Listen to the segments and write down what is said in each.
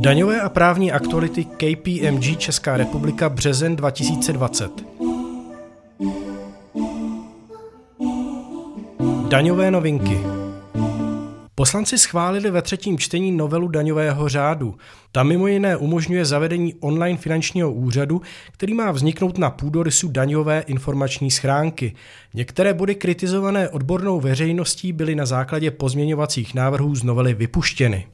Daňové a právní aktuality KPMG Česká republika březen 2020. Daňové novinky. Poslanci schválili ve třetím čtení novelu daňového řádu. Ta mimo jiné umožňuje zavedení online finančního úřadu, který má vzniknout na půdorysu daňové informační schránky. Některé body kritizované odbornou veřejností byly na základě pozměňovacích návrhů z novely vypuštěny.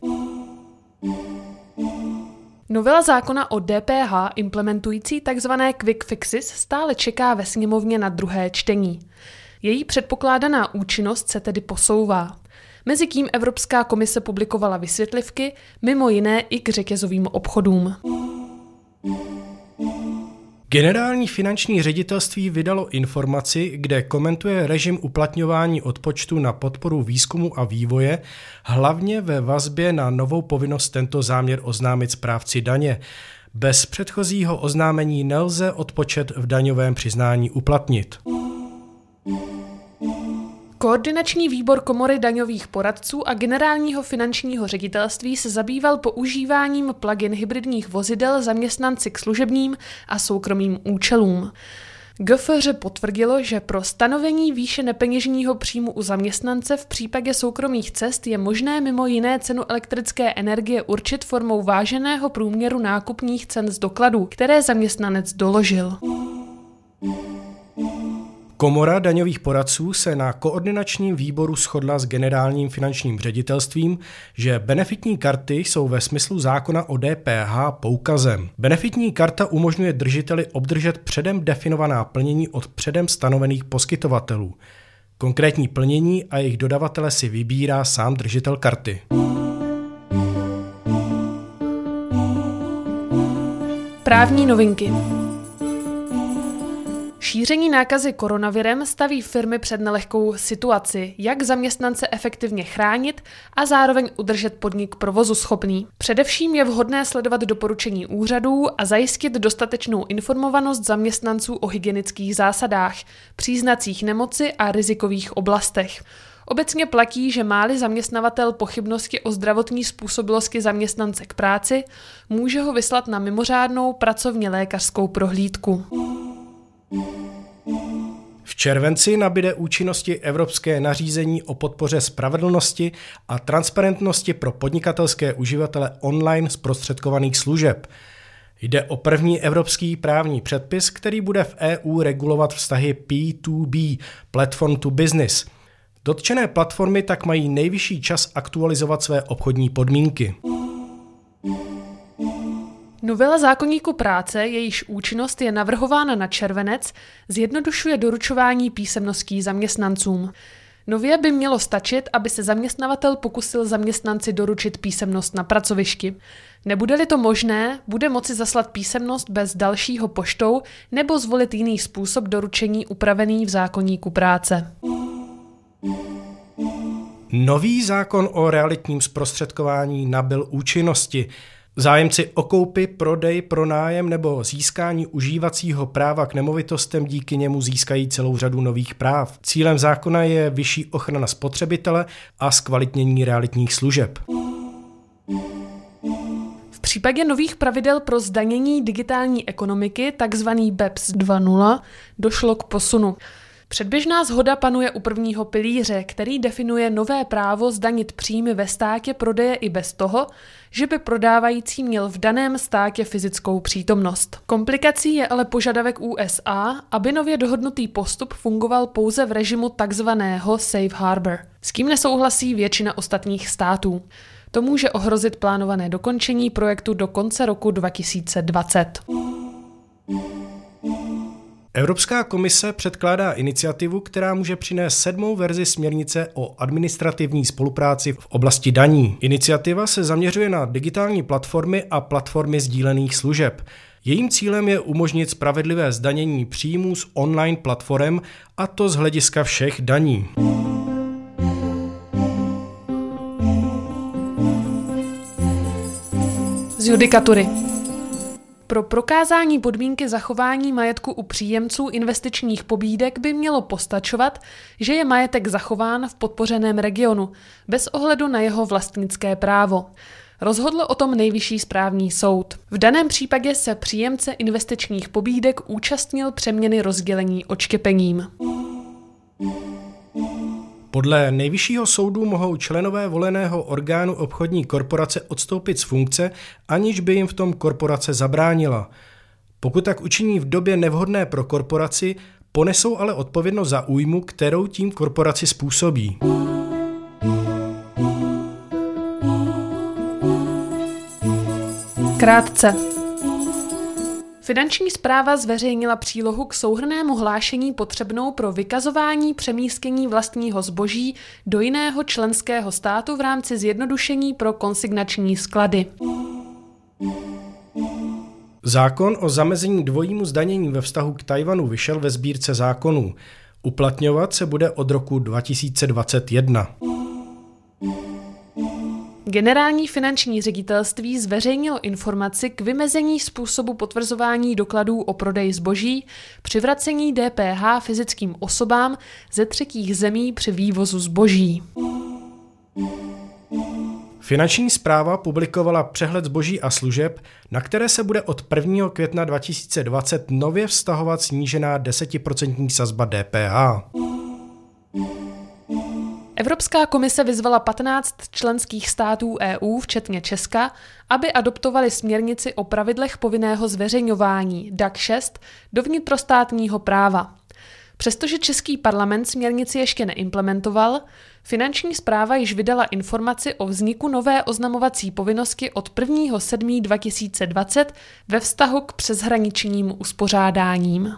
Novela zákona o DPH implementující tzv. Quick fixes stále čeká ve sněmovně na druhé čtení. Její předpokládaná účinnost se tedy posouvá. Mezitím Evropská komise publikovala vysvětlivky, mimo jiné i k řetězovým obchodům. Generální finanční ředitelství vydalo informaci, kde komentuje režim uplatňování odpočtu na podporu výzkumu a vývoje, hlavně ve vazbě na novou povinnost tento záměr oznámit správci daně. Bez předchozího oznámení nelze odpočet v daňovém přiznání uplatnit. Koordinační výbor Komory daňových poradců a Generálního finančního ředitelství se zabýval používáním plug-in hybridních vozidel zaměstnanci k služebním a soukromým účelům. GFŘ potvrdilo, že pro stanovení výše nepeněžního příjmu u zaměstnance v případě soukromých cest je možné mimo jiné cenu elektrické energie určit formou váženého průměru nákupních cen z dokladů, které zaměstnanec doložil. Komora daňových poradců se na koordinačním výboru shodla s Generálním finančním ředitelstvím, že benefitní karty jsou ve smyslu zákona o DPH poukazem. Benefitní karta umožňuje držiteli obdržet předem definovaná plnění od předem stanovených poskytovatelů. Konkrétní plnění a jejich dodavatele si vybírá sám držitel karty. Právní novinky. Šíření nákazy koronavirem staví firmy před nelehkou situaci, jak zaměstnance efektivně chránit a zároveň udržet podnik provozuschopný. Především je vhodné sledovat doporučení úřadů a zajistit dostatečnou informovanost zaměstnanců o hygienických zásadách, příznacích nemoci a rizikových oblastech. Obecně platí, že má-li zaměstnavatel pochybnosti o zdravotní způsobilosti zaměstnance k práci, může ho vyslat na mimořádnou pracovně lékařskou prohlídku. V červenci nabyde účinnosti Evropské nařízení o podpoře spravedlnosti a transparentnosti pro podnikatelské uživatele online zprostředkovaných služeb. Jde o první evropský právní předpis, který bude v EU regulovat vztahy P2B, Platform to Business. Dotčené platformy tak mají nejvyšší čas aktualizovat své obchodní podmínky. Novela zákoníku práce, jejíž účinnost je navrhována na červenec, zjednodušuje doručování písemností zaměstnancům. Nově by mělo stačit, aby se zaměstnavatel pokusil zaměstnanci doručit písemnost na pracovišti. Nebude-li to možné, bude moci zaslat písemnost bez dalšího poštou nebo zvolit jiný způsob doručení upravený v zákoníku práce. Nový zákon o realitním zprostředkování nabyl účinnosti. Zájemci o koupi, prodej, pronájem nebo získání užívacího práva k nemovitostem díky němu získají celou řadu nových práv. Cílem zákona je vyšší ochrana spotřebitele a zkvalitnění realitních služeb. V případě nových pravidel pro zdanění digitální ekonomiky, tzv. BEPS 2.0, došlo k posunu. Předběžná shoda panuje u prvního pilíře, který definuje nové právo zdanit příjmy ve státě prodeje i bez toho, že by prodávající měl v daném státě fyzickou přítomnost. Komplikací je ale požadavek USA, aby nově dohodnutý postup fungoval pouze v režimu takzvaného safe harbor, s kým nesouhlasí většina ostatních států. To může ohrozit plánované dokončení projektu do konce roku 2020. Evropská komise předkládá iniciativu, která může přinést 7. verzi směrnice o administrativní spolupráci v oblasti daní. Iniciativa se zaměřuje na digitální platformy a platformy sdílených služeb. Jejím cílem je umožnit spravedlivé zdanění příjmů z online platform, a to z hlediska všech daní. Z judikatury. Pro prokázání podmínky zachování majetku u příjemců investičních pobídek by mělo postačovat, že je majetek zachován v podpořeném regionu, bez ohledu na jeho vlastnické právo. Rozhodl o tom Nejvyšší správní soud. V daném případě se příjemce investičních pobídek účastnil přeměny rozdělení odštěpením. Podle Nejvyššího soudu mohou členové voleného orgánu obchodní korporace odstoupit z funkce, aniž by jim v tom korporace zabránila. Pokud tak učiní v době nevhodné pro korporaci, ponesou ale odpovědnost za újmu, kterou tím korporaci způsobí. Krátce. Finanční správa zveřejnila přílohu k souhrnnému hlášení potřebnou pro vykazování přemístění vlastního zboží do jiného členského státu v rámci zjednodušení pro konsignační sklady. Zákon o zamezení dvojímu zdanění ve vztahu k Tajvanu vyšel ve sbírce zákonů. Uplatňovat se bude od roku 2021. Generální finanční ředitelství zveřejnilo informaci k vymezení způsobu potvrzování dokladů o prodeji zboží při vracení DPH fyzickým osobám ze třetích zemí při vývozu zboží. Finanční správa publikovala přehled zboží a služeb, na které se bude od 1. května 2020 nově vztahovat snížená 10% sazba DPH. Evropská komise vyzvala 15 členských států EU, včetně Česka, aby adoptovali směrnici o pravidlech povinného zveřejňování DAC 6 do vnitrostátního práva. Přestože český parlament směrnici ještě neimplementoval, Finanční správa již vydala informaci o vzniku nové oznamovací povinnosti od 1. 7. 2020 ve vztahu k přeshraničním uspořádáním.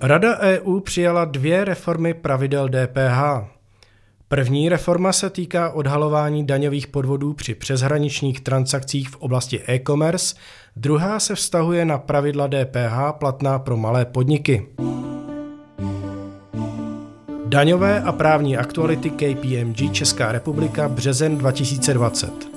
Rada EU přijala 2 reformy pravidel DPH. První reforma se týká odhalování daňových podvodů při přeshraničních transakcích v oblasti e-commerce, druhá se vztahuje na pravidla DPH platná pro malé podniky. Daňové a právní aktuality KPMG Česká republika březen 2020.